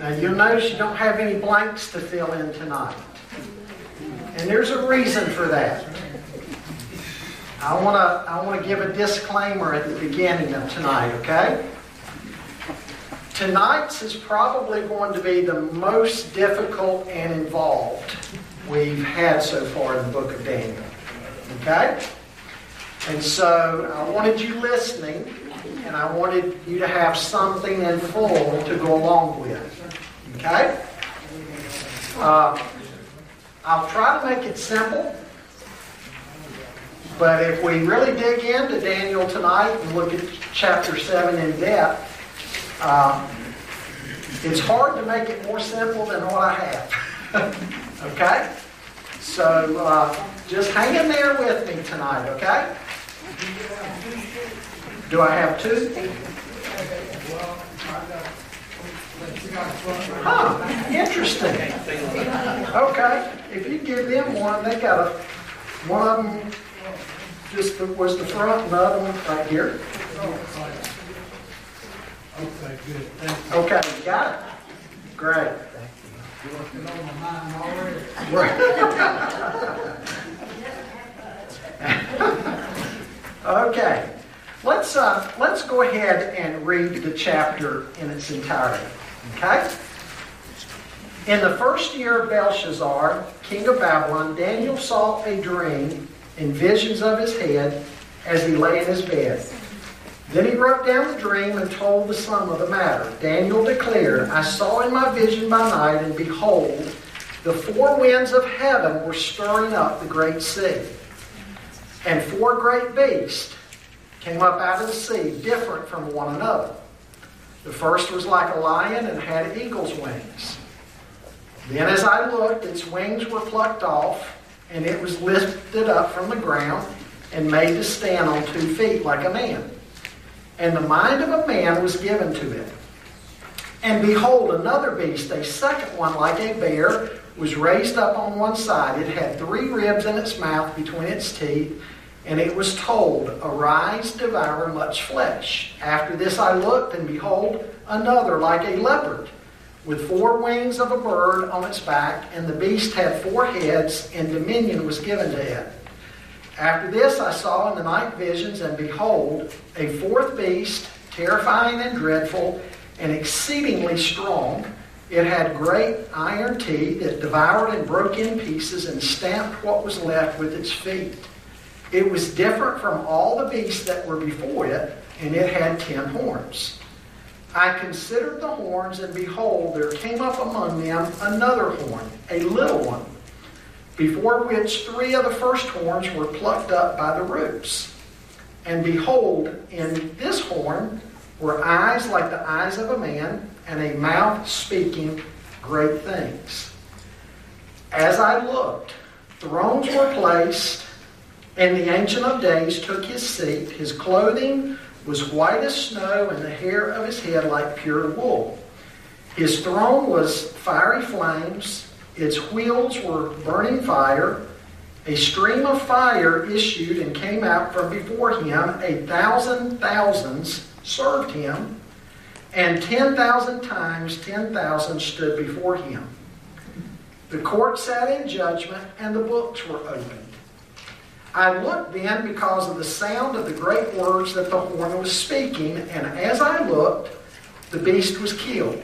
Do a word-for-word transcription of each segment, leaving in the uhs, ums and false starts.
Now you'll notice you don't have any blanks to fill in tonight. And there's a reason for that. I want to I want to give a disclaimer at the beginning of tonight, okay? Tonight's is probably going to be the most difficult and involved we've had so far in the book of Daniel, okay? And so I wanted you listening, and I wanted you to have something in full to go along with, okay? Uh, I'll try to make it simple. But if we really dig into Daniel tonight and look at chapter seven in depth, uh, it's hard to make it more simple than what I have. Okay? So uh, just hang in there with me tonight, okay? Do I have two? Huh, interesting. Okay, if you give them one, they got a one of them. Just the, was the front and the other one right here. Okay, good. Thank you. Okay, you got it? Great. Thank you. You're working on my mind already. Right. Okay. Let's uh, let's go ahead and read the chapter in its entirety. Okay? In the first year of Belshazzar, king of Babylon, Daniel saw a dream and visions of his head as he lay in his bed. Then he wrote down the dream and told the sum of the matter. Daniel declared, I saw in my vision by night, and behold, the four winds of heaven were stirring up the great sea. And four great beasts came up out of the sea, different from one another. The first was like a lion and had eagle's wings. Then as I looked, its wings were plucked off, and it was lifted up from the ground and made to stand on two feet like a man. And the mind of a man was given to it. And behold, another beast, a second one like a bear, was raised up on one side. It had three ribs in its mouth between its teeth, and it was told, Arise, devour much flesh. After this I looked, and behold, another like a leopard, with four wings of a bird on its back, and the beast had four heads, and dominion was given to it. After this I saw in the night visions, and behold, a fourth beast, terrifying and dreadful, and exceedingly strong. It had great iron teeth, it devoured and broke in pieces, and stamped what was left with its feet. It was different from all the beasts that were before it, and it had ten horns. I considered the horns, and behold, there came up among them another horn, a little one, before which three of the first horns were plucked up by the roots. And behold, in this horn were eyes like the eyes of a man, and a mouth speaking great things. As I looked, thrones were placed, and the Ancient of Days took his seat. His clothing was white as snow, and the hair of his head like pure wool. His throne was fiery flames, its wheels were burning fire. A stream of fire issued and came out from before him. A thousand thousands served him, and ten thousand times ten thousand stood before him. The court sat in judgment, and the books were opened. I looked then because of the sound of the great words that the horn was speaking, and as I looked, the beast was killed,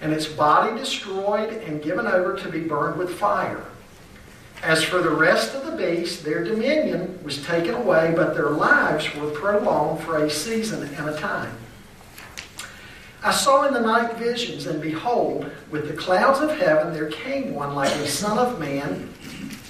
and its body destroyed and given over to be burned with fire. As for the rest of the beasts, their dominion was taken away, but their lives were prolonged for a season and a time. I saw in the night visions, and behold, with the clouds of heaven there came one like the Son of Man,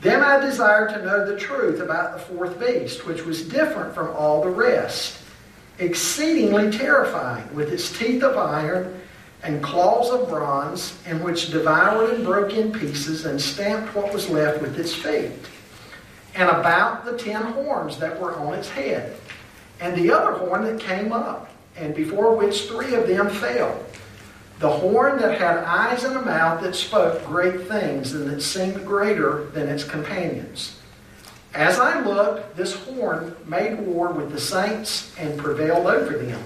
Then I desired to know the truth about the fourth beast, which was different from all the rest, exceedingly terrifying, with its teeth of iron and claws of bronze, and which devoured and broke in pieces and stamped what was left with its feet, and about the ten horns that were on its head, and the other horn that came up, and before which three of them fell. The horn that had eyes and a mouth that spoke great things, and that seemed greater than its companions. As I looked, this horn made war with the saints and prevailed over them,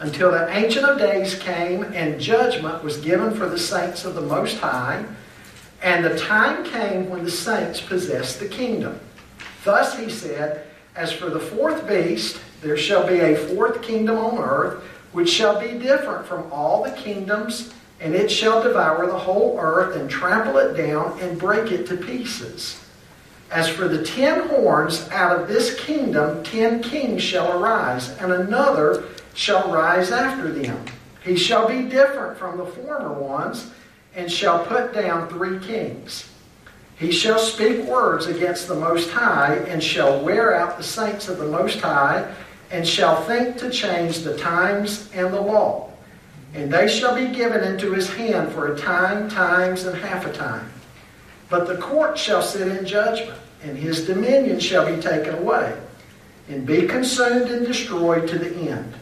until the Ancient of Days came and judgment was given for the saints of the Most High, and the time came when the saints possessed the kingdom. Thus he said, as for the fourth beast, there shall be a fourth kingdom on earth, which shall be different from all the kingdoms, and it shall devour the whole earth and trample it down and break it to pieces. As for the ten horns, out of this kingdom ten kings shall arise, and another shall rise after them. He shall be different from the former ones, and shall put down three kings. He shall speak words against the Most High, and shall wear out the saints of the Most High, and shall think to change the times and the law. And they shall be given into his hand for a time, times, and half a time. But the court shall sit in judgment, and his dominion shall be taken away, and be consumed and destroyed to the end.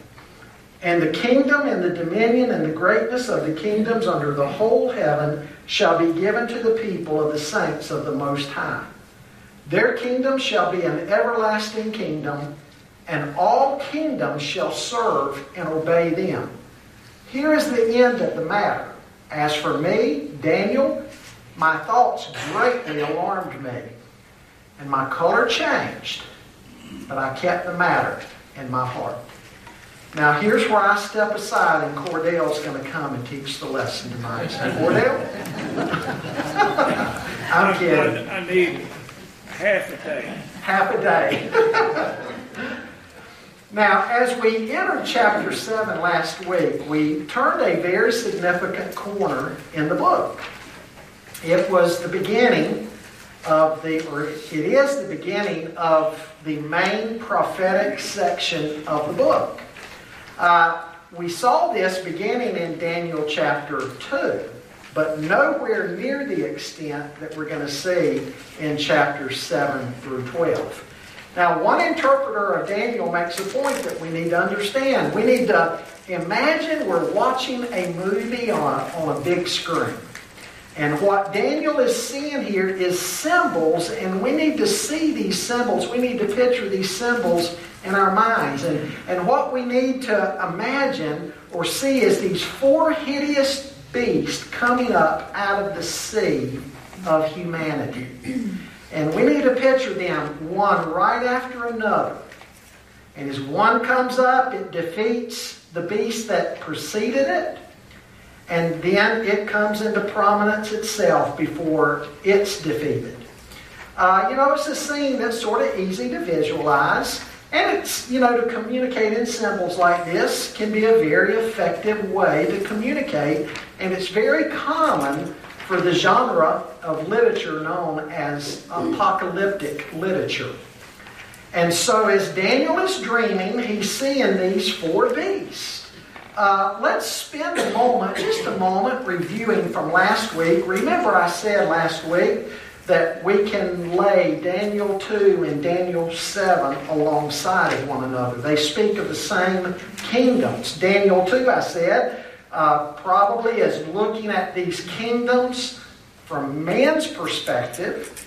And the kingdom and the dominion and the greatness of the kingdoms under the whole heaven shall be given to the people of the saints of the Most High. Their kingdom shall be an everlasting kingdom, and all kingdoms shall serve and obey them. Here is the end of the matter. As for me, Daniel, my thoughts greatly alarmed me, and my color changed, but I kept the matter in my heart. Now here's where I step aside, and Cordell's going to come and teach the lesson tonight. Cordell? I'm kidding. I need half a day. Half a day. Now, as we entered chapter seven last week, we turned a very significant corner in the book. It was the beginning of the, or it is the beginning of the main prophetic section of the book. Uh, we saw this beginning in Daniel chapter two, but nowhere near the extent that we're going to see in chapters seven through twelve. Now, one interpreter of Daniel makes a point that we need to understand. We need to imagine we're watching a movie on a, on a big screen. And what Daniel is seeing here is symbols, and we need to see these symbols. We need to picture these symbols in our minds. And, and what we need to imagine or see is these four hideous beasts coming up out of the sea of humanity. And we need to picture them one right after another. And as one comes up, it defeats the beast that preceded it. And then it comes into prominence itself before it's defeated. Uh, you know, it's a scene that's sort of easy to visualize. And it's, you know, to communicate in symbols like this can be a very effective way to communicate. And it's very common for the genre of literature known as apocalyptic literature. And so as Daniel is dreaming, he's seeing these four beasts. Uh, let's spend a moment, just a moment, reviewing from last week. Remember I said last week that we can lay Daniel two and Daniel seven alongside of one another. They speak of the same kingdoms. Daniel two, I said, uh, probably is looking at these kingdoms from man's perspective,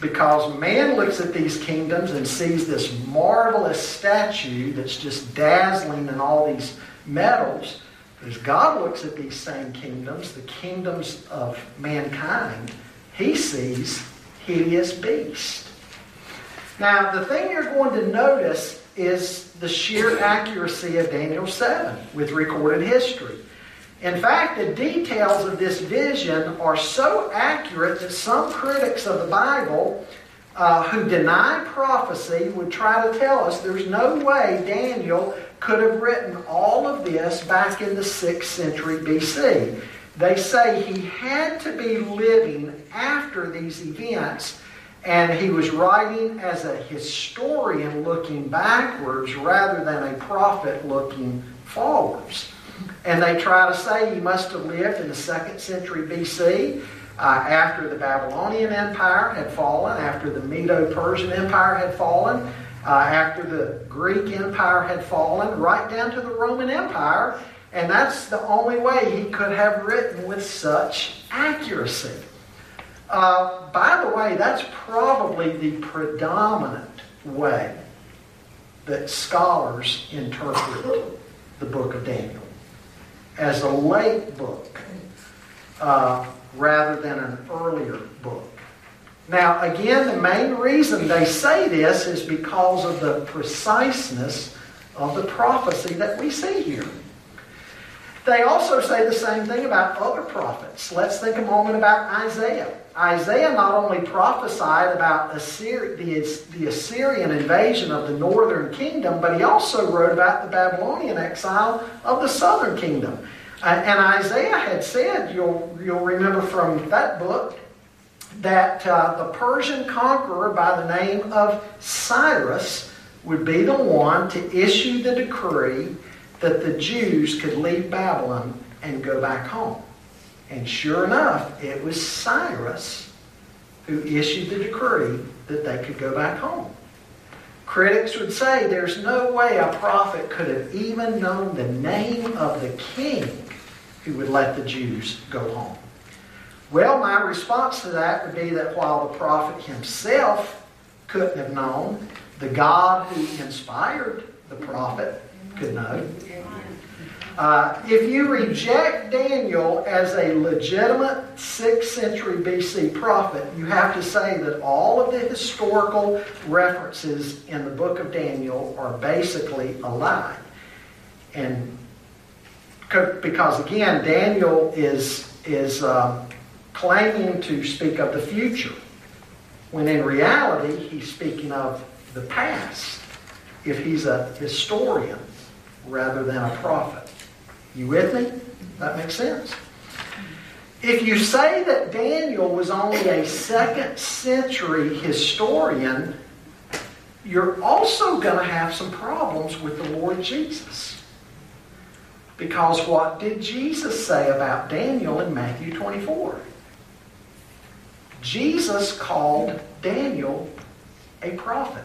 because man looks at these kingdoms and sees this marvelous statue that's just dazzling and all these metals. As God looks at these same kingdoms, the kingdoms of mankind, he sees hideous beasts. Now, the thing you're going to notice is the sheer accuracy of Daniel seven with recorded history. In fact, the details of this vision are so accurate that some critics of the Bible uh, who deny prophecy would try to tell us there's no way Daniel could have written all of this back in the sixth century B C. They say he had to be living after these events, and he was writing as a historian looking backwards rather than a prophet looking forwards. And they try to say he must have lived in the second century B C, uh, after the Babylonian Empire had fallen, after the Medo-Persian Empire had fallen, uh, after the Greek Empire had fallen, right down to the Roman Empire. And that's the only way he could have written with such accuracy. Uh, by the way, that's probably the predominant way that scholars interpret the book of Daniel, as a late book uh, rather than an earlier book. Now, again, the main reason they say this is because of the preciseness of the prophecy that we see here. They also say the same thing about other prophets. Let's think a moment about Isaiah. Isaiah not only prophesied about Assyria, the, the Assyrian invasion of the northern kingdom, but he also wrote about the Babylonian exile of the southern kingdom. Uh, and Isaiah had said, you'll, you'll remember from that book, that uh, the Persian conqueror by the name of Cyrus would be the one to issue the decree that the Jews could leave Babylon and go back home. And sure enough, it was Cyrus who issued the decree that they could go back home. Critics would say there's no way a prophet could have even known the name of the king who would let the Jews go home. Well, my response to that would be that while the prophet himself couldn't have known, the God who inspired the prophet could know. Uh, if you reject Daniel as a legitimate sixth century B C prophet, you have to say that all of the historical references in the book of Daniel are basically a lie. And because, again, Daniel is, is uh, claiming to speak of the future, when in reality he's speaking of the past, if he's a historian rather than a prophet. You with me? That makes sense. If you say that Daniel was only a second century historian, you're also going to have some problems with the Lord Jesus. Because what did Jesus say about Daniel in Matthew twenty-four? Jesus called Daniel a prophet.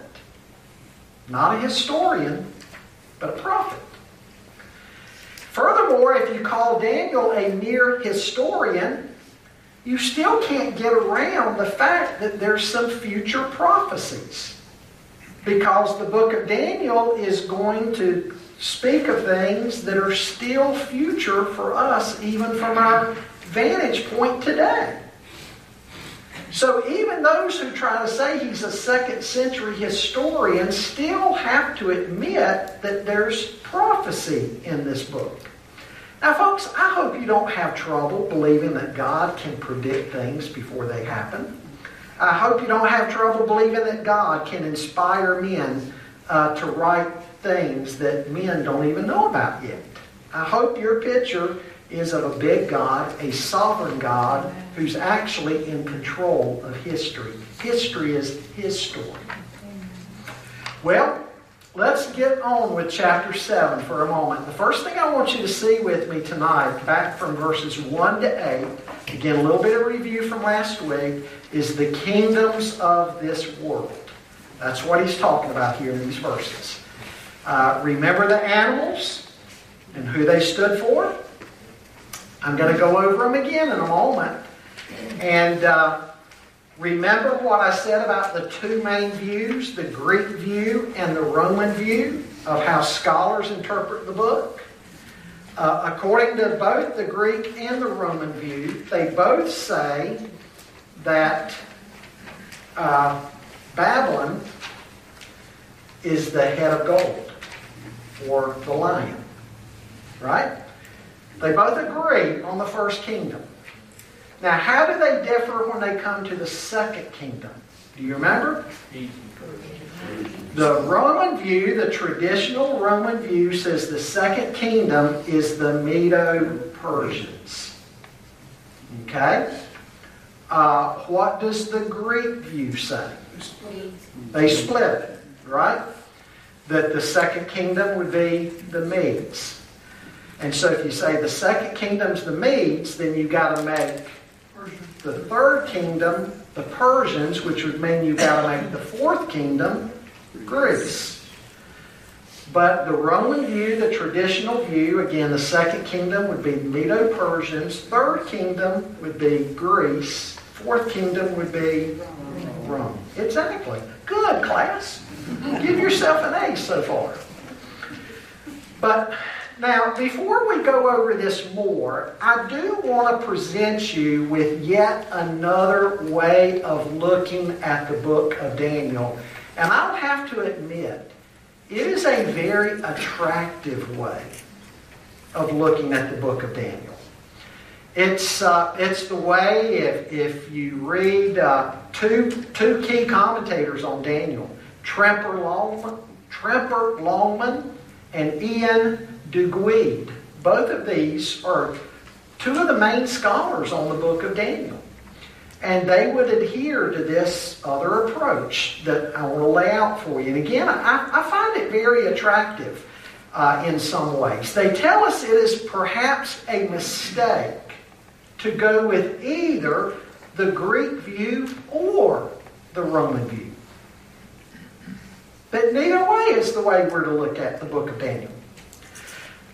Not a historian, but a prophet. Furthermore, if you call Daniel a mere historian, you still can't get around the fact that there's some future prophecies, because the book of Daniel is going to speak of things that are still future for us, even from our vantage point today. So even those who try to say he's a second century historian still have to admit that there's prophecy in this book. Now folks, I hope you don't have trouble believing that God can predict things before they happen. I hope you don't have trouble believing that God can inspire men uh, to write things that men don't even know about yet. I hope your picture is of a big God, a sovereign God, who's actually in control of history. History is his story. Well, let's get on with chapter seven for a moment. The first thing I want you to see with me tonight, back from verses one to eight, again, a little bit of review from last week, is the kingdoms of this world. That's what he's talking about here in these verses. Uh, remember the animals and who they stood for? I'm going to go over them again in a moment. And uh, remember what I said about the two main views, the Greek view and the Roman view of how scholars interpret the book. Uh, according to both the Greek and the Roman view, they both say that uh, Babylon is the head of gold, or the lion, right? They both agree on the first kingdom. Now, how do they differ when they come to the second kingdom? Do you remember? The Roman view, the traditional Roman view, says the second kingdom is the Medo-Persians. Okay? Uh, what does the Greek view say? They split it, right? That the second kingdom would be the Medes. And so if you say the second kingdom's the Medes, then you've got to make the third kingdom the Persians, which would mean you've got to make the fourth kingdom Greece. But the Roman view, the traditional view, again, the second kingdom would be Medo-Persians, third kingdom would be Greece, fourth kingdom would be Rome. Exactly. Good, class. Give yourself an A so far. But now, before we go over this more, I do want to present you with yet another way of looking at the book of Daniel. And I'll have to admit, it is a very attractive way of looking at the book of Daniel. It's uh, it's the way, if, if you read uh, two, two key commentators on Daniel, Tremper Longman, Tremper Longman and Ian Duguid. Both of these are two of the main scholars on the book of Daniel. And they would adhere to this other approach that I want to lay out for you. And again, I, I find it very attractive uh, in some ways. They tell us it is perhaps a mistake to go with either the Greek view or the Roman view. But neither way is the way we're to look at the book of Daniel.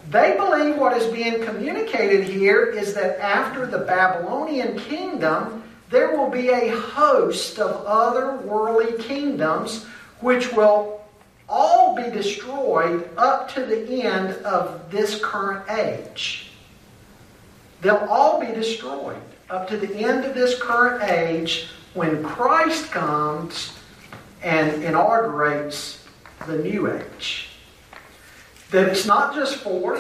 They believe what is being communicated here is that after the Babylonian kingdom, there will be a host of other worldly kingdoms which will all be destroyed up to the end of this current age. They'll all be destroyed up to the end of this current age when Christ comes and inaugurates the new age. That it's not just four.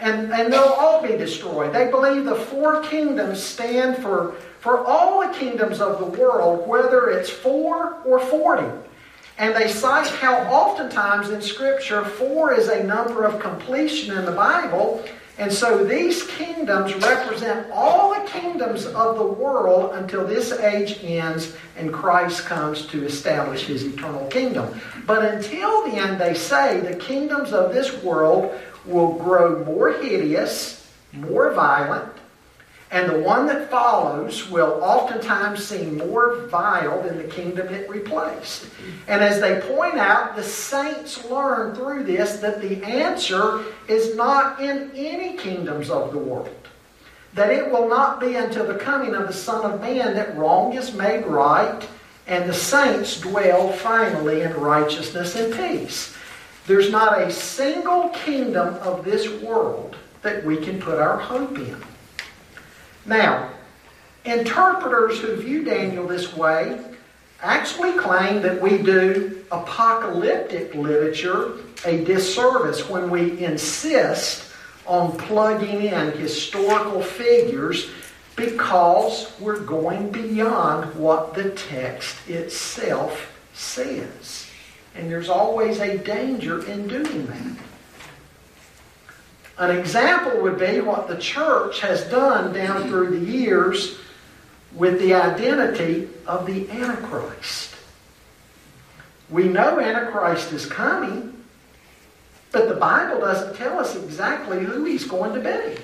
And, and they'll all be destroyed. They believe the four kingdoms stand for, for all the kingdoms of the world, whether it's four or forty. And they cite how oftentimes in Scripture, four is a number of completion in the Bible. And so these kingdoms represent all the kingdoms of the world until this age ends and Christ comes to establish his eternal kingdom. But until then, they say the kingdoms of this world will grow more hideous, more violent, and the one that follows will oftentimes seem more vile than the kingdom it replaced. And as they point out, the saints learn through this that the answer is not in any kingdoms of the world. That it will not be until the coming of the Son of Man that wrong is made right, and the saints dwell finally in righteousness and peace. There's not a single kingdom of this world that we can put our hope in. Now, interpreters who view Daniel this way actually claim that we do apocalyptic literature a disservice when we insist on plugging in historical figures because we're going beyond what the text itself says. And there's always a danger in doing that. An example would be what the church has done down through the years with the identity of the Antichrist. We know Antichrist is coming, but the Bible doesn't tell us exactly who he's going to be.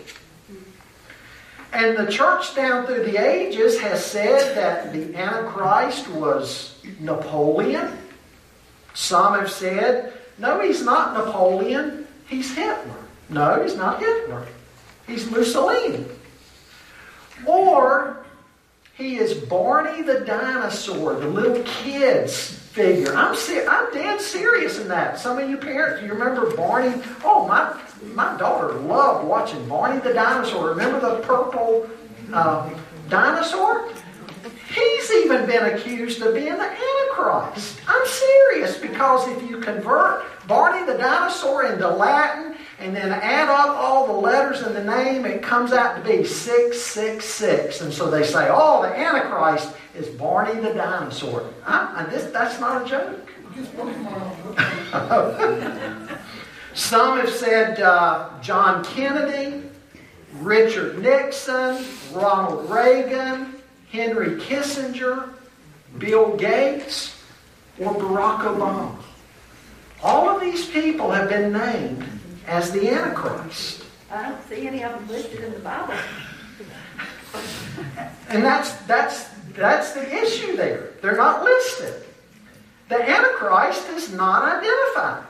And the church down through the ages has said that the Antichrist was Napoleon. Some have said, no, he's not Napoleon, he's Hitler. No, he's not Hitler. He's Mussolini. Or he is Barney the Dinosaur, the little kid's figure. I'm ser- I'm dead serious in that. Some of you parents, you remember Barney? Oh, my my daughter loved watching Barney the Dinosaur. Remember the purple uh, dinosaur? He's even been accused of being the Antichrist. I'm serious, because if you convert Barney the Dinosaur into Latin, and then add up all the letters in the name, it comes out to be six six six. And so they say, oh, the Antichrist is Barney the Dinosaur. I, I, this, that's not a joke. Some have said uh, John Kennedy, Richard Nixon, Ronald Reagan, Henry Kissinger, Bill Gates, or Barack Obama. All of these people have been named as the Antichrist. I don't see any of them listed in the Bible. And that's that's that's the issue there. They're not listed. The Antichrist is not identified.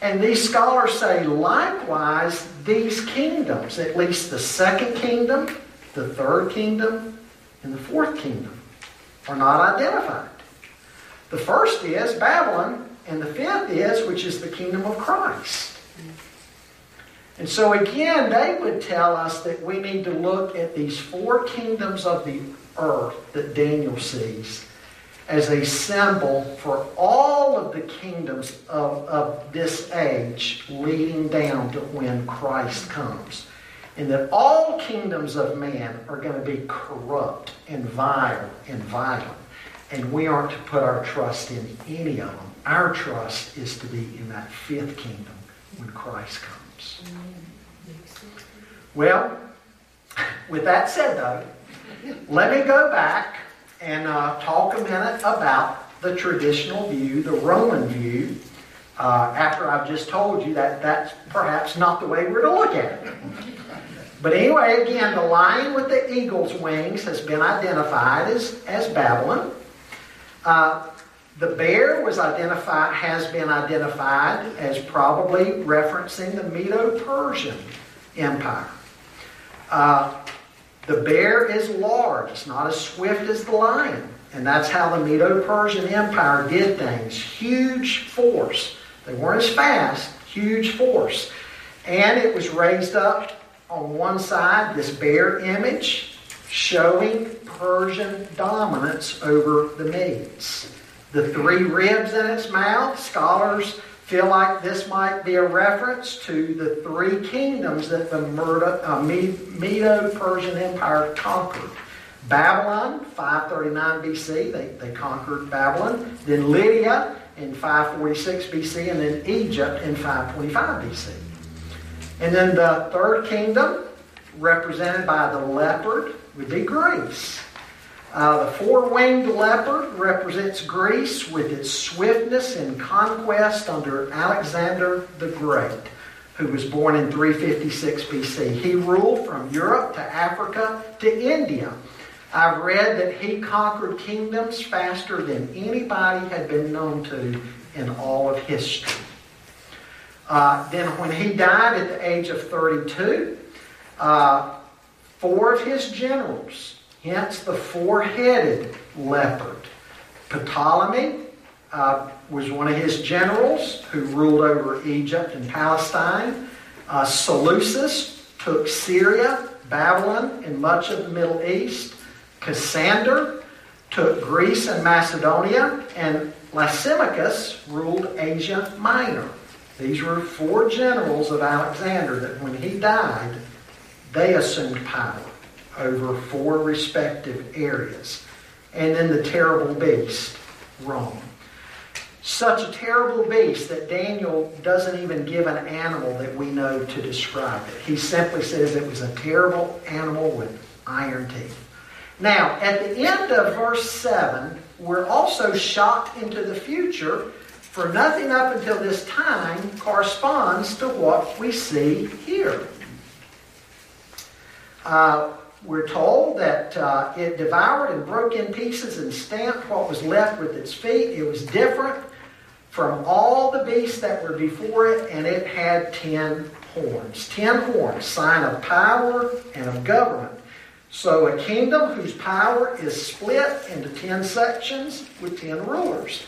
And these scholars say, likewise, these kingdoms, at least the second kingdom, the third kingdom, and the fourth kingdom, are not identified. The first is Babylon, and the fifth is, which is the kingdom of Christ. And so again, they would tell us that we need to look at these four kingdoms of the earth that Daniel sees as a symbol for all of the kingdoms of, of this age leading down to when Christ comes. And that all kingdoms of man are going to be corrupt and vile and violent. And we aren't to put our trust in any of them. Our trust is to be in that fifth kingdom when Christ comes. Well, with that said though, let me go back and uh, talk a minute about the traditional view, the Roman view, uh, after I've just told you that that's perhaps not the way we're to look at it. But anyway, again, the lion with the eagle's wings has been identified as, as Babylon. Uh, the bear was identified, has been identified as probably referencing the Medo-Persian Empire. Uh, The bear is large. It's not as swift as the lion. And that's how the Medo-Persian Empire did things. Huge force. They weren't as fast. Huge force. And it was raised up on one side, this bear image, showing Persian dominance over the Medes. The three ribs in its mouth, scholars feel like this might be a reference to the three kingdoms that the Medo-Persian Empire conquered. Babylon, five thirty-nine B C, they, they conquered Babylon. Then Lydia in five forty-six B C, and then Egypt in five twenty-five B C. And then the third kingdom, represented by the leopard, would be Greece. Uh, the four-winged leopard represents Greece with its swiftness in conquest under Alexander the Great, who was born in three fifty-six B C. He ruled from Europe to Africa to India. I've read that he conquered kingdoms faster than anybody had been known to in all of history. Uh, then when he died at the age of thirty-two, uh, four of his generals, hence the four-headed leopard. Ptolemy uh, was one of his generals who ruled over Egypt and Palestine. Uh, Seleucus took Syria, Babylon, and much of the Middle East. Cassander took Greece and Macedonia. And Lysimachus ruled Asia Minor. These were four generals of Alexander that when he died, they assumed power over four respective areas. And then the terrible beast, Rome. Such a terrible beast that Daniel doesn't even give an animal that we know to describe it. He simply says it was a terrible animal with iron teeth. Now, at the end of verse seven, we're also shocked into the future, for nothing up until this time corresponds to what we see here. Uh, We're told that uh, it devoured and broke in pieces and stamped what was left with its feet. It was different from all the beasts that were before it, and it had ten horns. Ten horns, sign of power and of government. So a kingdom whose power is split into ten sections with ten rulers.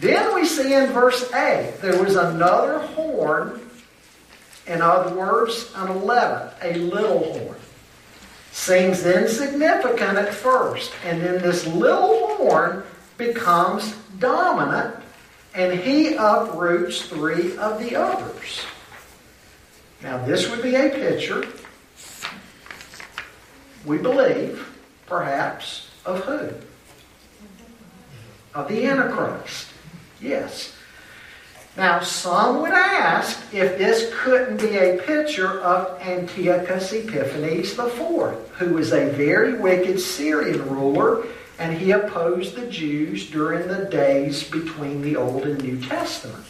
Then we see in verse eight, there was another horn, in other words, an eleventh, a little horn. Seems insignificant at first, and then this little horn becomes dominant, and he uproots three of the others. Now this would be a picture, we believe, perhaps, of who? Of the Antichrist. Yes. Now some would ask if this couldn't be a picture of Antiochus Epiphanes the Fourth, who was a very wicked Syrian ruler, and he opposed the Jews during the days between the Old and New Testament.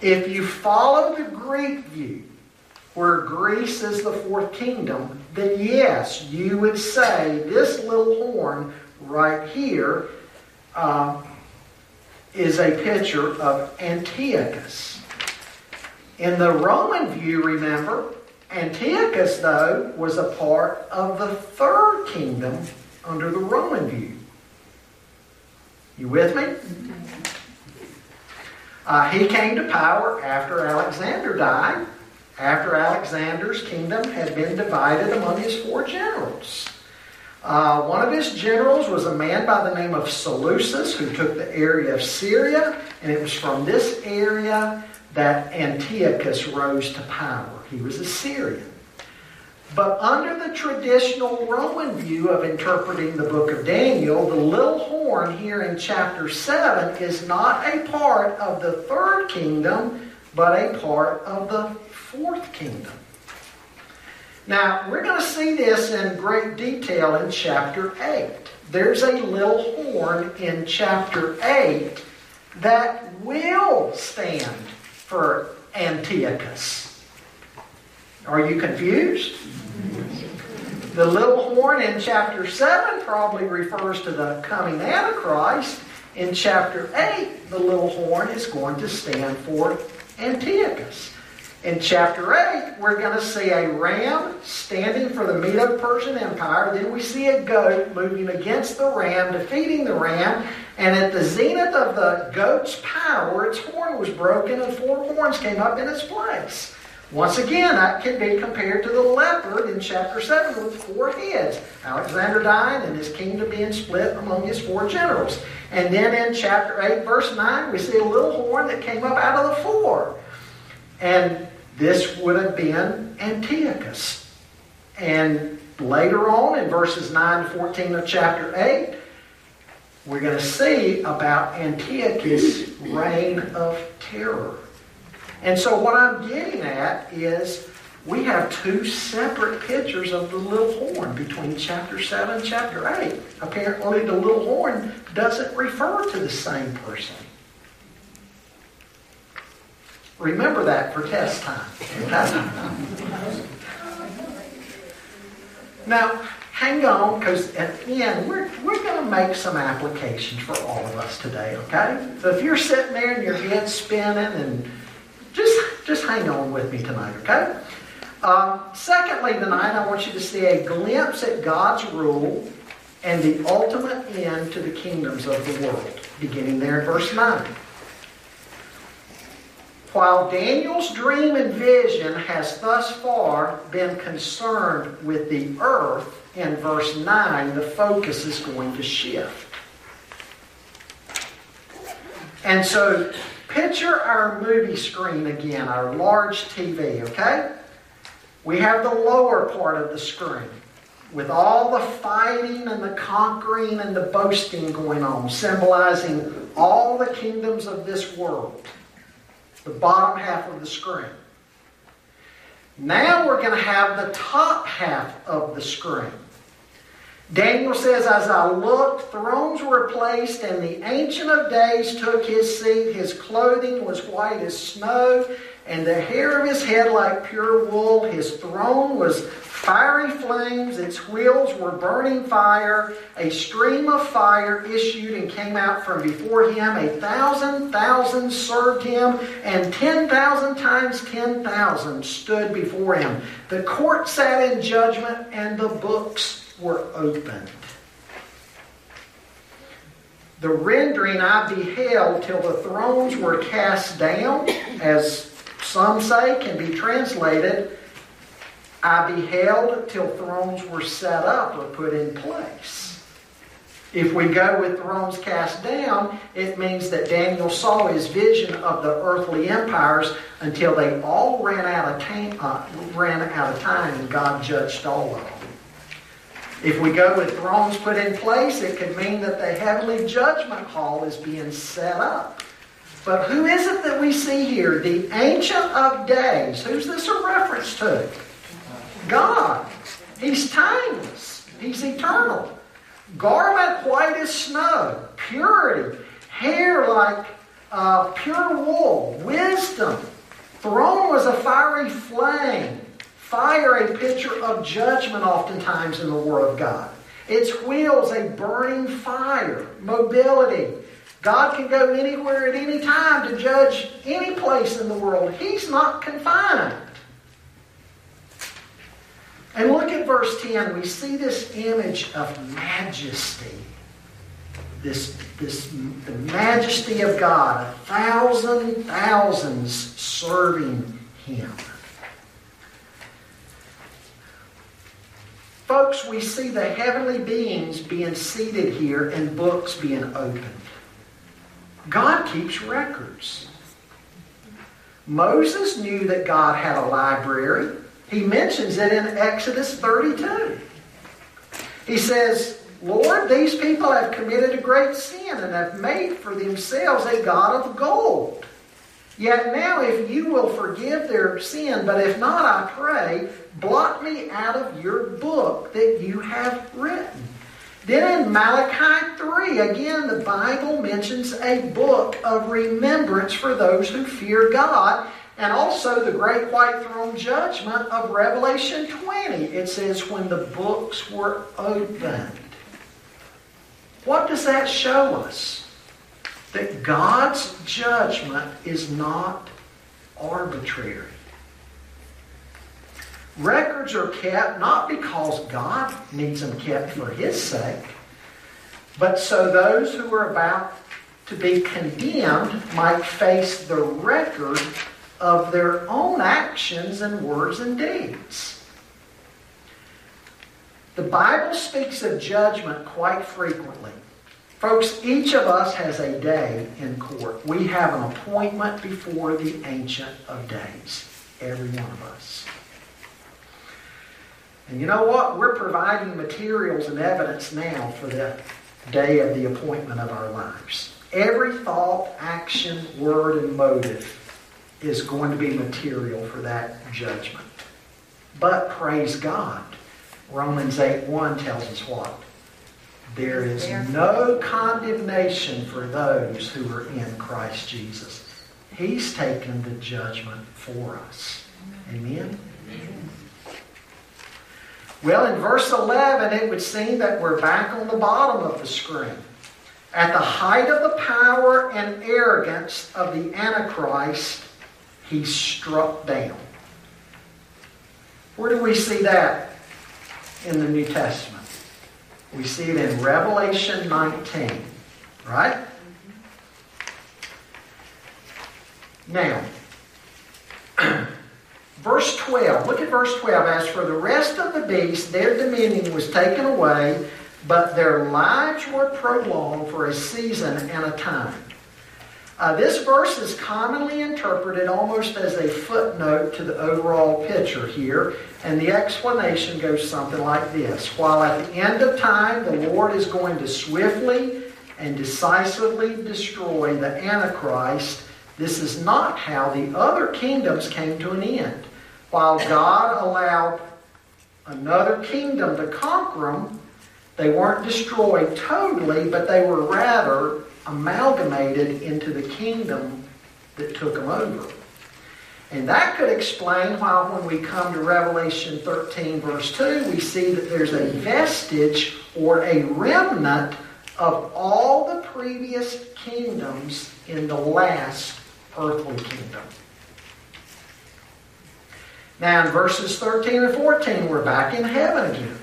If you follow the Greek view, where Greece is the fourth kingdom, then yes, you would say this little horn right here uh, is a picture of Antiochus. In the Roman view, remember, Antiochus, though, was a part of the third kingdom under the Roman view. You with me? Uh, he came to power after Alexander died, after Alexander's kingdom had been divided among his four generals. Uh, one of his generals was a man by the name of Seleucus, who took the area of Syria, and it was from this area that Antiochus rose to power. He was a Syrian. But under the traditional Roman view of interpreting the book of Daniel, the little horn here in chapter seven is not a part of the third kingdom, but a part of the fourth kingdom. Now, we're going to see this in great detail in chapter eight. There's a little horn in chapter eight that will stand for Antiochus. Are you confused? The little horn in chapter seven probably refers to the coming Antichrist. In chapter eight, the little horn is going to stand for Antiochus. In chapter eight, we're going to see a ram standing for the Medo-Persian Empire. Then we see a goat moving against the ram, defeating the ram. And at the zenith of the goat's power, its horn was broken and four horns came up in its place. Once again, that can be compared to the leopard in chapter seven with four heads. Alexander died and his kingdom being split among his four generals. And then in chapter eight, verse nine, we see a little horn that came up out of the four. And this would have been Antiochus. And later on in verses nine to fourteen of chapter eight, we're going to see about Antiochus' reign of terror. And so what I'm getting at is we have two separate pictures of the little horn between chapter seven and chapter eight. Apparently the little horn doesn't refer to the same person. Remember that for test time. Okay? Now, hang on, because at the end, we're, we're going to make some applications for all of us today, okay? So if you're sitting there and your head's spinning and Just, just hang on with me tonight, okay? Um, secondly, tonight I want you to see a glimpse at God's rule and the ultimate end to the kingdoms of the world, beginning there in verse nine. While Daniel's dream and vision has thus far been concerned with the earth, in verse nine, the focus is going to shift. And so, picture our movie screen again, our large T V, okay? We have the lower part of the screen with all the fighting and the conquering and the boasting going on, symbolizing all the kingdoms of this world, the bottom half of the screen. Now we're going to have the top half of the screen. Daniel says, as I looked, thrones were placed, and the Ancient of Days took his seat. His clothing was white as snow, and the hair of his head like pure wool. His throne was fiery flames. Its wheels were burning fire. A stream of fire issued and came out from before him. A thousand thousand served him, and ten thousand times ten thousand stood before him. The court sat in judgment, and the books were opened. The rendering I beheld till the thrones were cast down, as some say can be translated, I beheld till thrones were set up or put in place. If we go with the realms cast down, it means that Daniel saw his vision of the earthly empires until they all ran out of time, uh, ran out of time and God judged all of them. If we go with thrones put in place, it could mean that the heavenly judgment hall is being set up. But who is it that we see here? The Ancient of Days. Who's this a reference to? God. He's timeless. He's eternal. Garment white as snow. Purity. Hair like uh, pure wool. Wisdom. Throne was a fiery flame. Fire, a picture of judgment oftentimes in the Word of God. Its wheels, a burning fire. Mobility. God can go anywhere at any time to judge any place in the world. He's not confined. And look at verse ten. We see this image of majesty. This, this, the majesty of God. A thousand thousands serving Him. Folks, we see the heavenly beings being seated here and books being opened. God keeps records. Moses knew that God had a library. He mentions it in Exodus thirty-two. He says, Lord, these people have committed a great sin and have made for themselves a god of gold. Yet now if you will forgive their sin, but if not, I pray, blot me out of your book that you have written. Then in Malachi three, again, the Bible mentions a book of remembrance for those who fear God, and also the great white throne judgment of Revelation twenty. It says, when the books were opened. What does that show us? That God's judgment is not arbitrary. Records are kept not because God needs them kept for His sake, but so those who are about to be condemned might face the record of their own actions and words and deeds. The Bible speaks of judgment quite frequently. Folks, each of us has a day in court. We have an appointment before the Ancient of Days. Every one of us. And you know what? We're providing materials and evidence now for the day of the appointment of our lives. Every thought, action, word, and motive is going to be material for that judgment. But praise God, Romans eight one tells us what? There is no condemnation for those who are in Christ Jesus. He's taken the judgment for us. Amen? Amen. Well, in verse eleven, it would seem that we're back on the bottom of the screen. At the height of the power and arrogance of the Antichrist, he's struck down. Where do we see that in the New Testament? We see it in Revelation nineteen, right? Now, verse twelve, look at verse twelve. As for the rest of the beasts, their dominion was taken away, but their lives were prolonged for a season and a time. Uh, this verse is commonly interpreted almost as a footnote to the overall picture here, and the explanation goes something like this. While at the end of time, the Lord is going to swiftly and decisively destroy the Antichrist, this is not how the other kingdoms came to an end. While God allowed another kingdom to conquer them, they weren't destroyed totally, but they were rather amalgamated into the kingdom that took them over. And that could explain why when we come to Revelation thirteen verse two, we see that there's a vestige or a remnant of all the previous kingdoms in the last earthly kingdom. Now in verses thirteen and fourteen, we're back in heaven again.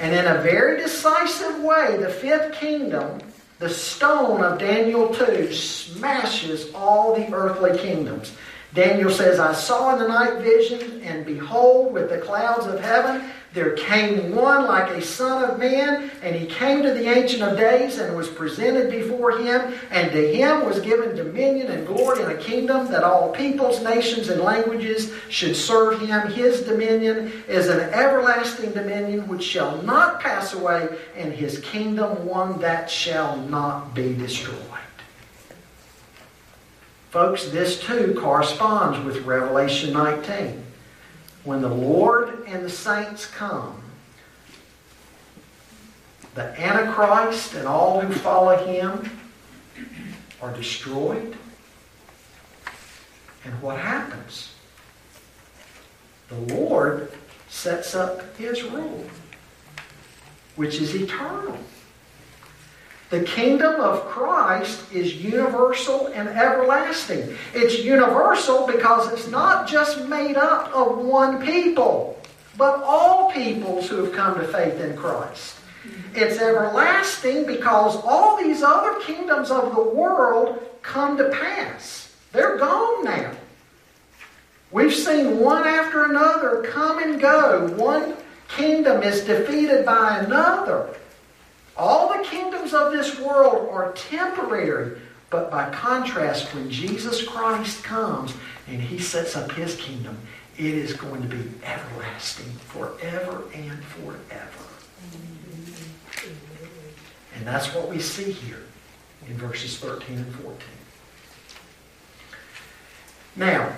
And in a very decisive way, the fifth kingdom, the stone of Daniel two, smashes all the earthly kingdoms. Daniel says, I saw in the night vision, and behold, with the clouds of heaven, there came one like a son of man, and he came to the Ancient of Days and was presented before him, and to him was given dominion and glory and a kingdom that all peoples, nations, and languages should serve him. His dominion is an everlasting dominion which shall not pass away, and his kingdom one that shall not be destroyed. Folks, this too corresponds with Revelation nineteen. When the Lord and the saints come, the Antichrist and all who follow him are destroyed. And what happens? The Lord sets up his rule, which is eternal. The kingdom of Christ is universal and everlasting. It's universal because it's not just made up of one people, but all peoples who have come to faith in Christ. It's everlasting because all these other kingdoms of the world come to pass. They're gone now. We've seen one after another come and go. One kingdom is defeated by another. All the kingdoms of this world are temporary, but by contrast, when Jesus Christ comes and he sets up his kingdom, it is going to be everlasting forever and forever. And that's what we see here in verses thirteen and fourteen. Now,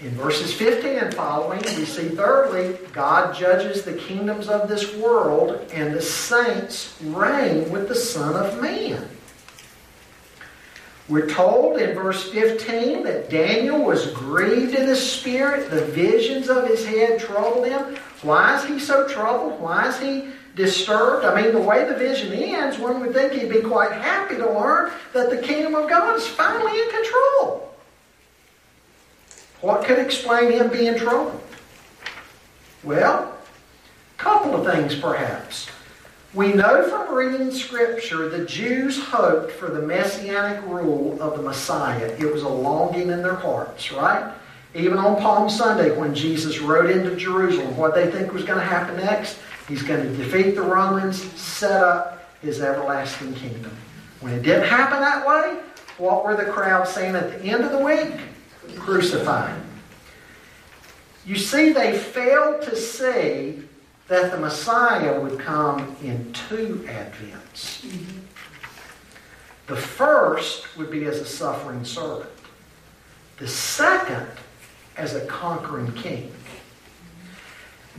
in verses fifteen and following, we see thirdly, God judges the kingdoms of this world and the saints reign with the Son of Man. We're told in verse fifteen that Daniel was grieved in the spirit. The visions of his head troubled him. Why is he so troubled? Why is he disturbed? I mean, the way the vision ends, one would think he'd be quite happy to learn that the kingdom of God is finally in control. What could explain him being troubled? Well, a couple of things perhaps. We know from reading Scripture the Jews hoped for the messianic rule of the Messiah. It was a longing in their hearts, right? Even on Palm Sunday when Jesus rode into Jerusalem, what they think was going to happen next, he's going to defeat the Romans, set up his everlasting kingdom. When it didn't happen that way, what were the crowds saying at the end of the week? Crucified. You see, they failed to see that the Messiah would come in two advents. Mm-hmm. The first would be as a suffering servant. The second as a conquering king.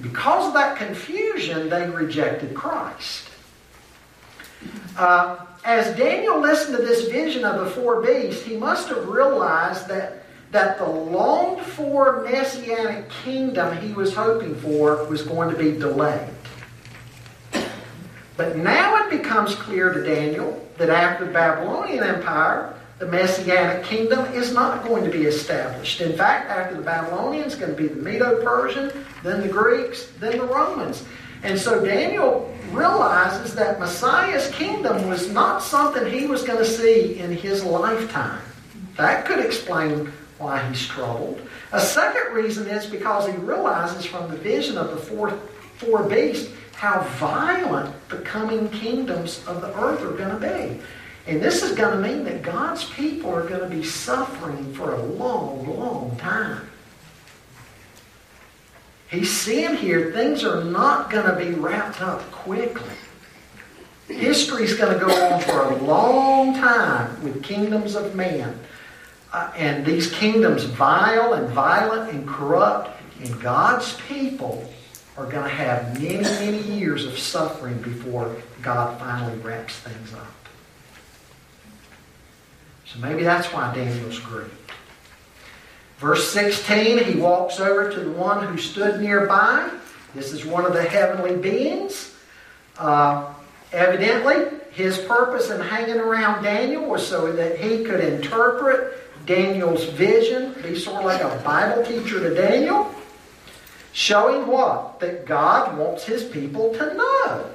Because of that confusion, they rejected Christ. Uh, as Daniel listened to this vision of the four beasts, he must have realized that that the longed-for messianic kingdom he was hoping for was going to be delayed. But now it becomes clear to Daniel that after the Babylonian Empire, the messianic kingdom is not going to be established. In fact, after the Babylonians, it's going to be the Medo-Persian, then the Greeks, then the Romans. And so Daniel realizes that Messiah's kingdom was not something he was going to see in his lifetime. That could explain why he's troubled. A second reason is because he realizes from the vision of the four, four beasts how violent the coming kingdoms of the earth are going to be. And this is going to mean that God's people are going to be suffering for a long, long time. He's seeing here things are not going to be wrapped up quickly. History's going to go on for a long time with kingdoms of man. Uh, and these kingdoms, vile and violent and corrupt, and God's people are going to have many, many years of suffering before God finally wraps things up. So maybe that's why Daniel's grieved. Verse sixteen, he walks over to the one who stood nearby. This is one of the heavenly beings. Uh, evidently, his purpose in hanging around Daniel was so that he could interpret Daniel's vision, be sort of like a Bible teacher to Daniel, showing what? That God wants his people to know.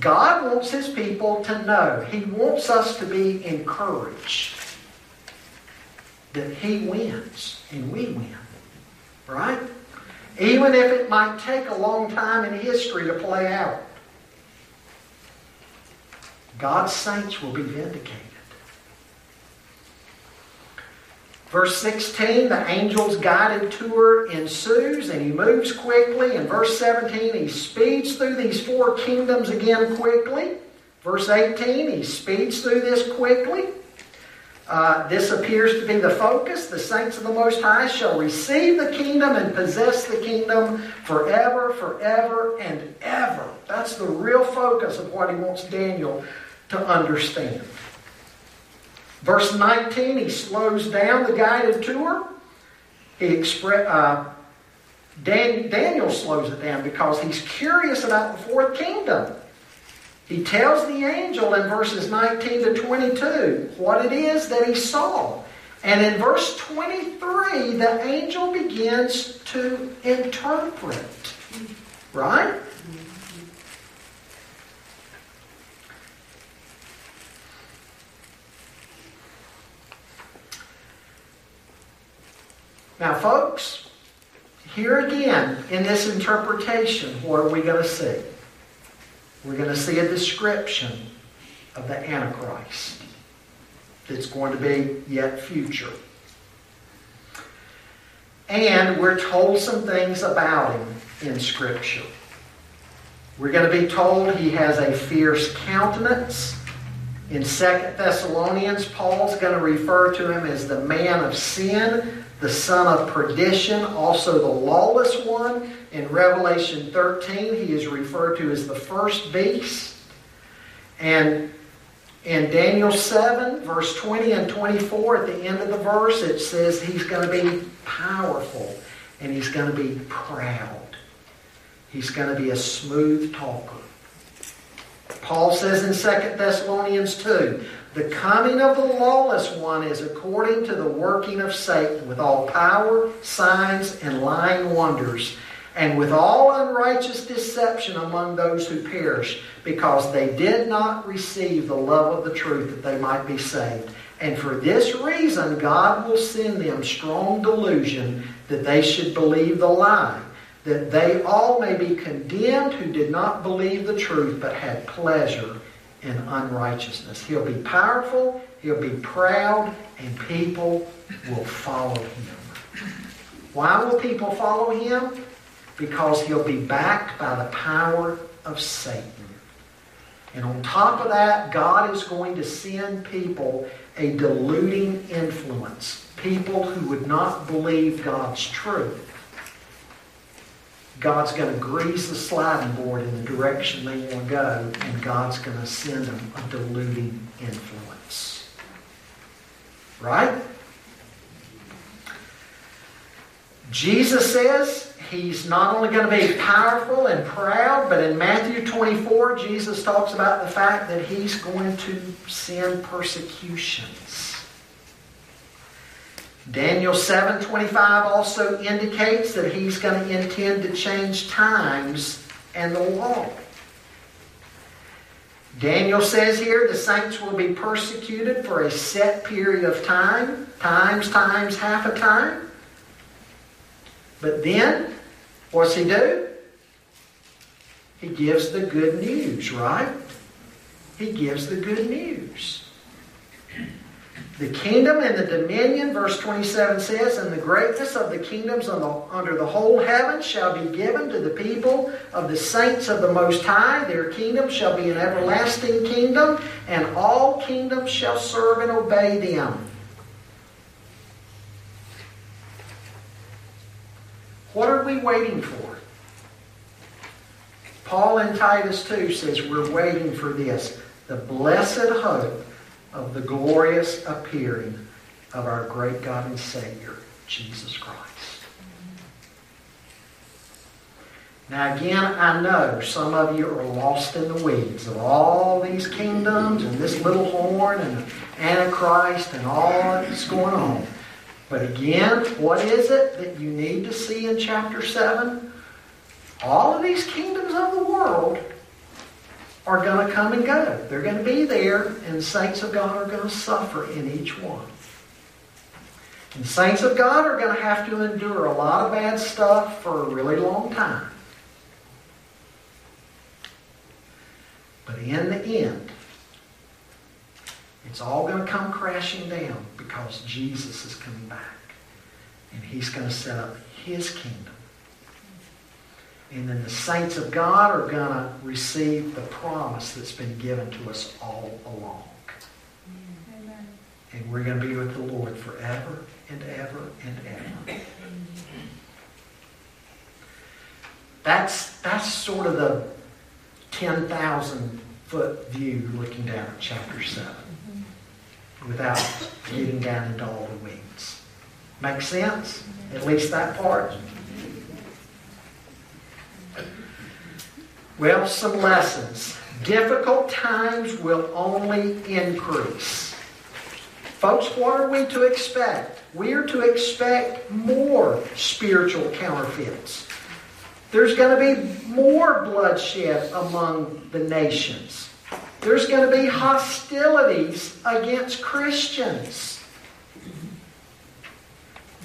God wants his people to know. He wants us to be encouraged. that he wins and we win. Right? Even if it might take a long time in history to play out, God's saints will be vindicated. Verse sixteen, the angel's guided tour ensues and he moves quickly. In verse seventeen, he speeds through these four kingdoms again quickly. Verse eighteen, he speeds through this quickly. Uh, this appears to be the focus. The saints of the Most High shall receive the kingdom and possess the kingdom forever, forever, and ever. That's the real focus of what he wants Daniel to understand. Verse nineteen, he slows down the guided tour. He expre- uh, Dan- Daniel slows it down because he's curious about the fourth kingdom. He tells the angel in verses nineteen to twenty-two what it is that he saw. And in verse twenty-three, the angel begins to interpret. Right? Now, folks, here again, in this interpretation, what are we going to see? We're going to see a description of the Antichrist that's going to be yet future. And we're told some things about him in Scripture. We're going to be told he has a fierce countenance. In Second Thessalonians, Paul's going to refer to him as the man of sin, the son of perdition, also the lawless one. In Revelation thirteen, he is referred to as the first beast. And in Daniel seven, verse twenty and twenty-four, at the end of the verse, it says he's going to be powerful and he's going to be proud. He's going to be a smooth talker. Paul says in Second Thessalonians two, the coming of the lawless one is according to the working of Satan, with all power, signs, and lying wonders, and with all unrighteous deception among those who perish, because they did not receive the love of the truth that they might be saved. And for this reason, God will send them strong delusion that they should believe the lie, that they all may be condemned who did not believe the truth but had pleasure in unrighteousness. He'll be powerful, he'll be proud, and people will follow him. Why will people follow him? Because he'll be backed by the power of Satan. And on top of that, God is going to send people a deluding influence, people who would not believe God's truth. God's going to grease the sliding board in the direction they want to go, and God's going to send them a deluding influence. Right? Jesus says he's not only going to be powerful and proud, but in Matthew twenty-four, Jesus talks about the fact that he's going to send persecutions. Daniel seven twenty-five also indicates that he's going to intend to change times and the law. Daniel says here the saints will be persecuted for a set period of time, times, times, half a time. But then, what's he do? He gives the good news, right? He gives the good news. The kingdom and the dominion, verse twenty-seven says, and the greatness of the kingdoms under the whole heaven shall be given to the people of the saints of the Most High. Their kingdom shall be an everlasting kingdom, and all kingdoms shall serve and obey them. What are we waiting for? Paul in Titus two says we're waiting for this, the blessed hope of the glorious appearing of our great God and Savior, Jesus Christ. Now again, I know some of you are lost in the weeds of all these kingdoms and this little horn and Antichrist and all that's going on. But again, what is it that you need to see in chapter seven? All of these kingdoms of the world are going to come and go. They're going to be there, and the saints of God are going to suffer in each one. The saints of God are going to have to endure a lot of bad stuff for a really long time. But in the end, it's all going to come crashing down because Jesus is coming back. And He's going to set up His kingdom. And then the saints of God are going to receive the promise that's been given to us all along. Amen. And we're going to be with the Lord forever and ever and ever. That's, that's sort of the ten thousand foot view looking down at chapter seven. Without getting down into all the weeds. Make sense? At least that part. Well, some lessons. Difficult times will only increase. Folks, what are we to expect? We are to expect more spiritual counterfeits. There's going to be more bloodshed among the nations. There's going to be hostilities against Christians.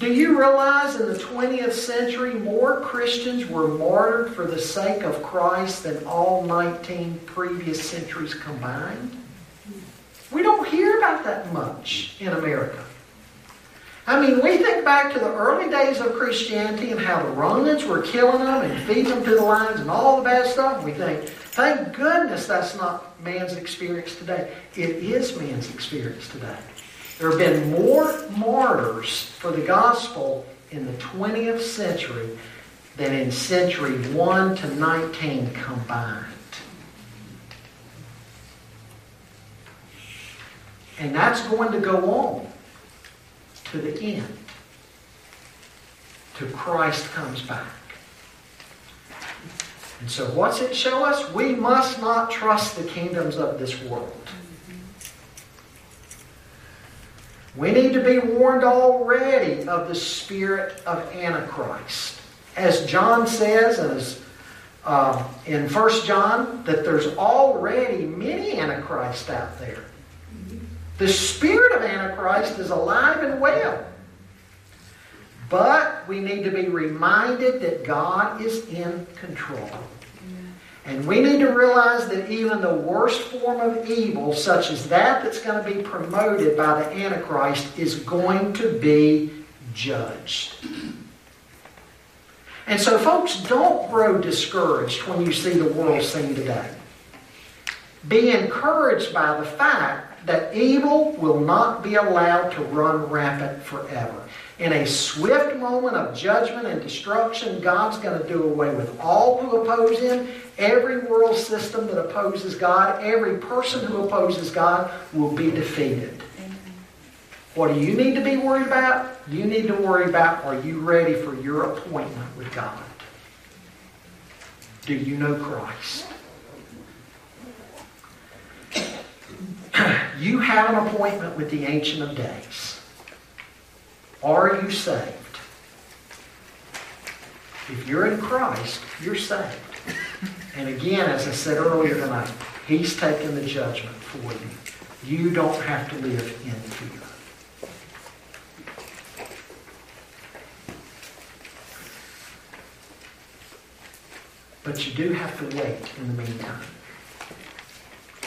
Do you realize in the twentieth century more Christians were martyred for the sake of Christ than all nineteen previous centuries combined? We don't hear about that much in America. I mean, we think back to the early days of Christianity and how the Romans were killing them and feeding them to the lions and all the bad stuff. And we think, thank goodness that's not man's experience today. It is man's experience today. There have been more martyrs for the gospel in the twentieth century than in century one to nineteen combined. And that's going to go on to the end, till Christ comes back. And so what's it show us? We must not trust the kingdoms of this world. We need to be warned already of the spirit of Antichrist. As John says, and as, uh, in First John, that there's already many Antichrists out there. The spirit of Antichrist is alive and well. But we need to be reminded that God is in control. And we need to realize that even the worst form of evil, such as that that's going to be promoted by the Antichrist, is going to be judged. And so folks, don't grow discouraged when you see the world scene today. Be encouraged by the fact that evil will not be allowed to run rampant forever. In a swift moment of judgment and destruction, God's going to do away with all who oppose Him. Every world system that opposes God, every person who opposes God will be defeated. What do you need to be worried about? You need to worry about, are you ready for your appointment with God? Do you know Christ? You have an appointment with the Ancient of Days. Are you saved? If you're in Christ, you're saved. And again, as I said earlier tonight, He's taken the judgment for you. You don't have to live in fear. But you do have to wait in the meantime.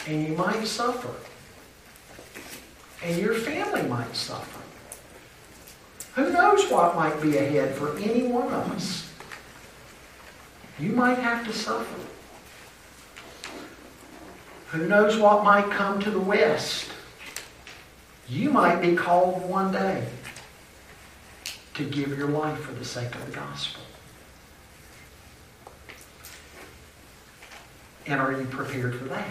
And you might suffer. And your family might suffer. Who knows what might be ahead for any one of us? You might have to suffer. Who knows what might come to the West? You might be called one day to give your life for the sake of the gospel. And are you prepared for that?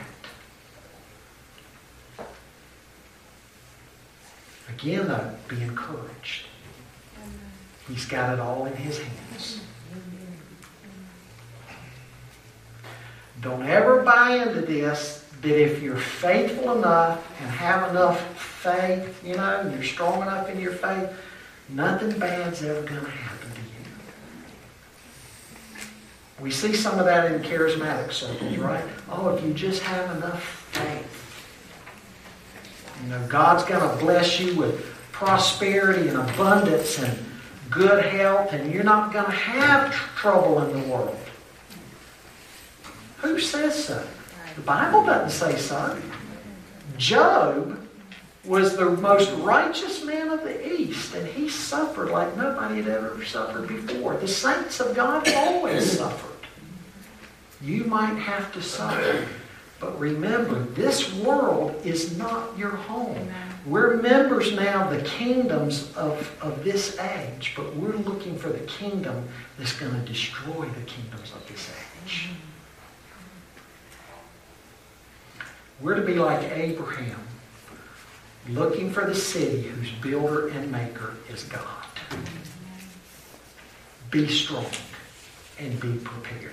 Again, though, be encouraged. He's got it all in His hands. Don't ever buy into this, that if you're faithful enough and have enough faith, you know, and you're strong enough in your faith, nothing bad's ever going to happen to you. We see some of that in charismatic circles, right? Oh, if you just have enough faith. You know, God's going to bless you with prosperity and abundance and good health, and you're not going to have trouble in the world. Who says so? The Bible doesn't say so. Job was the most righteous man of the East, and he suffered like nobody had ever suffered before. The saints of God always suffered. You might have to suffer, but remember, this world is not your home. Amen. We're members now of the kingdoms of, of this age, but we're looking for the kingdom that's going to destroy the kingdoms of this age. We're to be like Abraham, looking for the city whose builder and maker is God. Be strong and be prepared.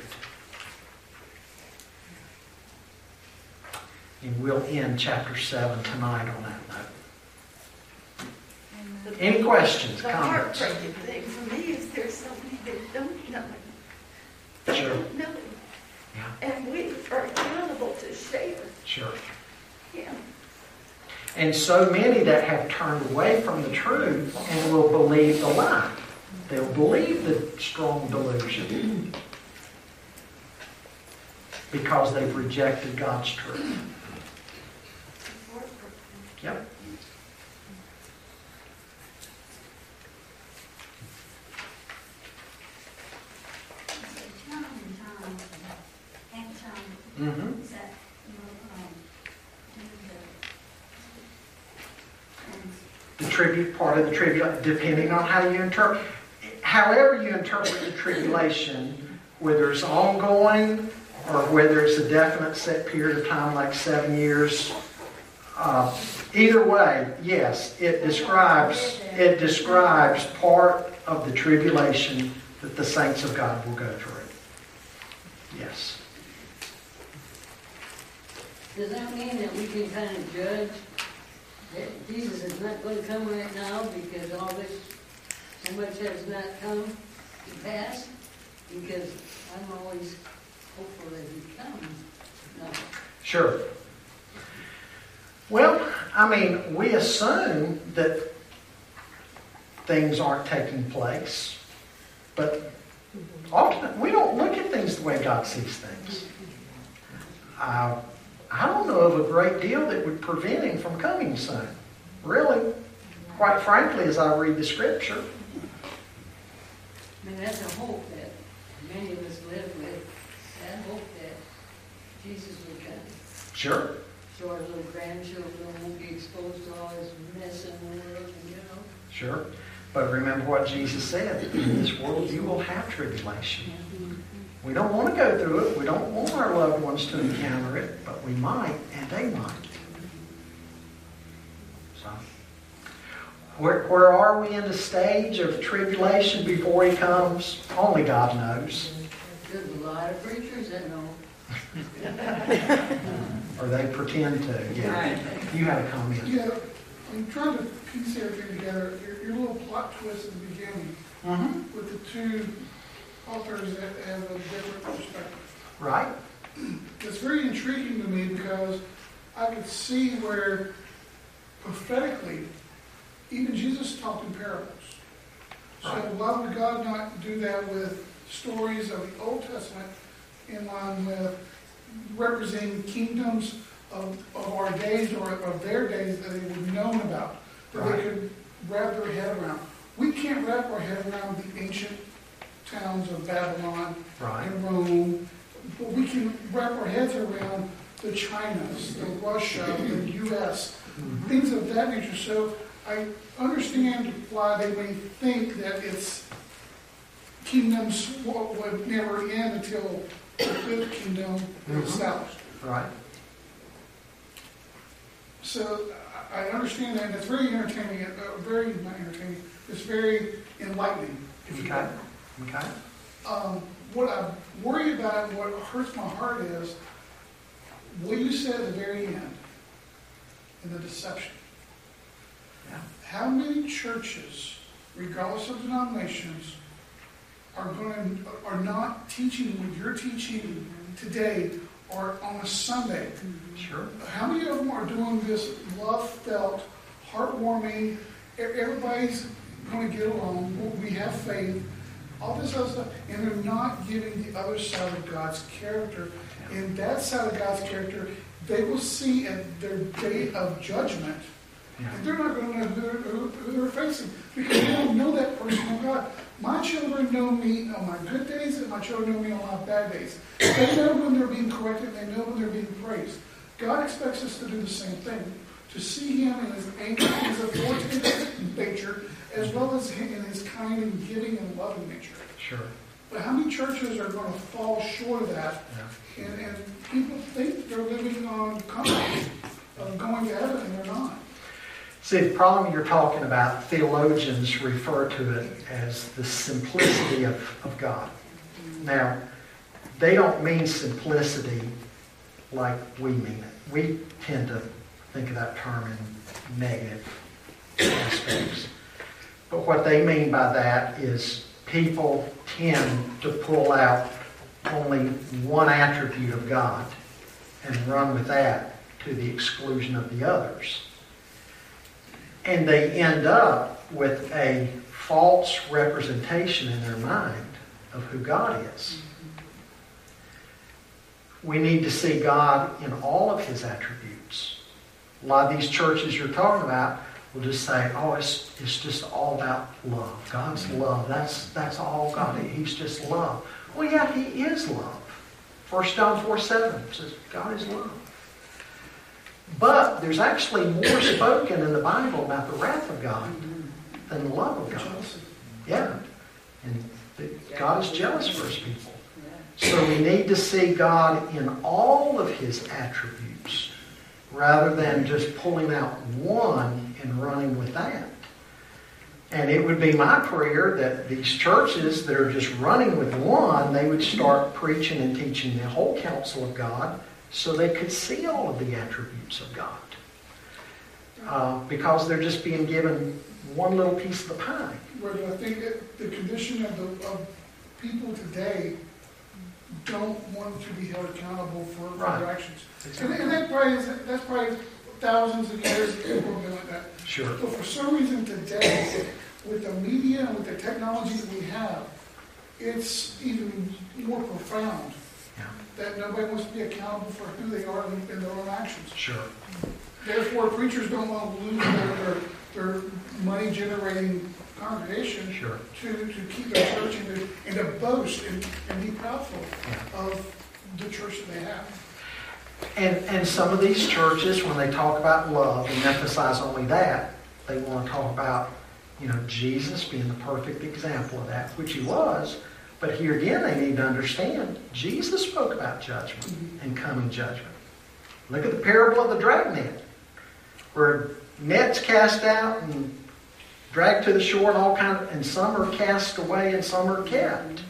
And we'll end chapter seven tonight on that note. Any questions, the comments? The heartbreaking thing for me is there's so many that don't know it. They sure. don't know it. Yeah. And we are accountable to share. Sure. Yeah. And so many that have turned away from the truth and will believe the lie. They'll believe the strong delusion because they've rejected God's truth. Yep. Mm-hmm. The tribute, part of the tribulation, depending on how you interpret, however you interpret the tribulation, whether it's ongoing or whether it's a definite set period of time like seven years, uh, either way, yes, it describes it describes part of the tribulation that the saints of God will go through. Yes. Does that mean that we can kind of judge that Jesus is not going to come right now because all this, so much has not come to pass? Because I'm always hopeful that He comes. No. Sure. Well, I mean, we assume that things aren't taking place, but ultimately, we don't look at things the way God sees things. Uh, I don't know of a great deal that would prevent Him from coming soon. Really, quite frankly, as I read the Scripture. I mean, that's a hope that many of us live with. That hope that Jesus will come. Sure. So our little grandchildren won't be exposed to all this mess in the world, you know. Sure. But remember what Jesus said. In this world you will have tribulation. Yeah. We don't want to go through it. We don't want our loved ones to encounter it, but we might, and they might. So, where, where are we in the stage of tribulation before He comes? Only God knows. There's a lot of preachers that know. Or they pretend to. Yeah. Right. You had a comment. Yeah, I'm trying to piece everything together. Your, your little plot twist at the beginning mm-hmm. with the two authors that have a different perspective. Right. It's very intriguing to me because I could see where prophetically even Jesus taught in parables. So right. Why would God not do that with stories of the Old Testament in line with representing kingdoms of, of our days or of their days that they would have known about, that right. they could wrap their head around? We can't wrap our head around the ancient towns of Babylon right. and Rome, but we can wrap our heads around the Chinas, the Russia, the U S, mm-hmm. things of that nature. So I understand why they may think that its kingdoms would never end until the fifth kingdom mm-hmm. was established. Right. So I understand that, and it's very entertaining, uh, very not entertaining, it's very enlightening. If okay. you know. Okay. Um, what I worry about and what hurts my heart is what you said at the very end in the deception. Yeah. How many churches, regardless of denominations, are going to, are not teaching what you're teaching today or on a Sunday? Sure. How many of them are doing this love-felt, heartwarming, Everybody's going to get along. We have faith. All this other stuff. And they're not getting the other side of God's character. And that side of God's character, they will see at their day of judgment. Yeah. And they're not going to know who, who, who they're facing. Because they don't know that personal God. My children know me on my good days, and my children know me on my bad days. They know when they're being corrected, and they know when they're being praised. God expects us to do the same thing. To see Him in His anger, His authoritative nature, as well as in His kind and giving and loving nature. Sure. But how many churches are going to fall short of that? Yeah. And, and people think they're living on comfort of going to heaven, and they're not. See, the problem you're talking about, theologians refer to it as the simplicity of, of God. Now, they don't mean simplicity like we mean it. We tend to think of that term in negative aspects. But what they mean by that is people tend to pull out only one attribute of God and run with that to the exclusion of the others. And they end up with a false representation in their mind of who God is. We need to see God in all of His attributes. A lot of these churches you're talking about will just say, oh, it's, it's just all about love. God's love. That's, that's all God is. He's just love. Well, yeah, He is love. First John four seven says God is love. But there's actually more spoken in the Bible about the wrath of God than the love of God. Yeah. And God is jealous for His people. So we need to see God in all of His attributes rather than just pulling out one and running with that. And it would be my prayer that these churches that are just running with one, they would start preaching and teaching the whole counsel of God, so they could see all of the attributes of God. Uh, because they're just being given one little piece of the pie. Well, I think that the condition of, the, of people today don't want to be held accountable for right. their actions. Exactly. And, and that probably is, that's probably thousands of years of people doing that. Sure. But for some reason today, with the media and with the technology that we have, it's even more profound. That nobody wants to be accountable for who they are in, in their own actions. Sure. Therefore, preachers don't want to lose their, their, their money-generating congregation sure. to, to keep their church and to, and to boast and, and be proudful yeah. of the church that they have. And, and some of these churches, when they talk about love and emphasize only that, they want to talk about, you know, Jesus being the perfect example of that, which He was. But here again, they need to understand, Jesus spoke about judgment and coming judgment. Look at the parable of the dragnet, where net's cast out and dragged to the shore, and all kind of, and some are cast away and some are kept.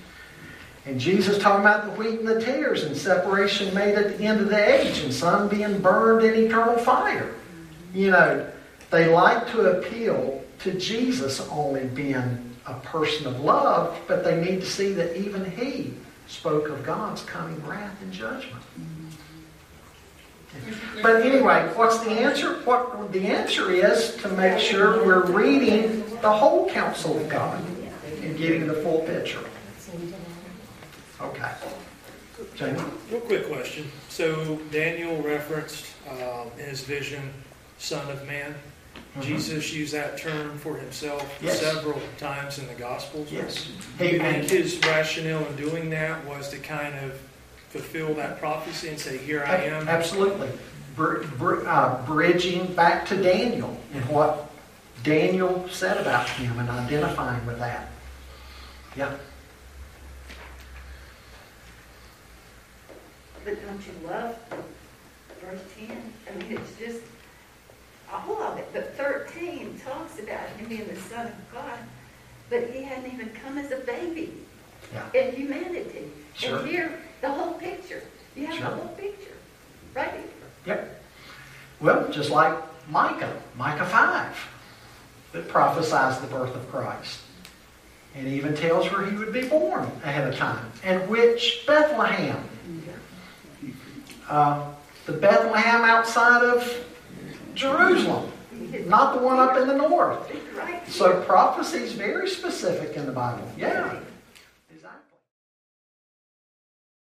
And Jesus talking about the wheat and the tares and separation made at the end of the age, and some being burned in eternal fire. You know, they like to appeal to Jesus only being a person of love, but they need to see that even He spoke of God's coming wrath and judgment. But anyway, what's the answer? What the answer is to make sure we're reading the whole counsel of God and getting the full picture. Okay. Jamie? Real quick question. So Daniel referenced uh, in his vision, Son of Man. Mm-hmm. Jesus used that term for Himself yes. several times in the Gospels. Yes. Hey, Do you think His rationale in doing that was to kind of fulfill that prophecy and say, here I am? Absolutely. Br- br- uh, bridging back to Daniel and what Daniel said about Him and identifying with that. Yeah. But don't you love verse ten? I mean, it's just a whole lot of it, but thirteen talks about Him being the Son of God, but He hadn't even come as a baby yeah. in humanity. Sure. And here, the whole picture. You have sure. the whole picture, right here. Yep. Well, just like Micah, Micah five, that prophesies the birth of Christ, and even tells where He would be born ahead of time, and which Bethlehem. Uh, the Bethlehem outside of Jerusalem. not the one up in the north. So prophecy is very specific in the Bible. Yeah.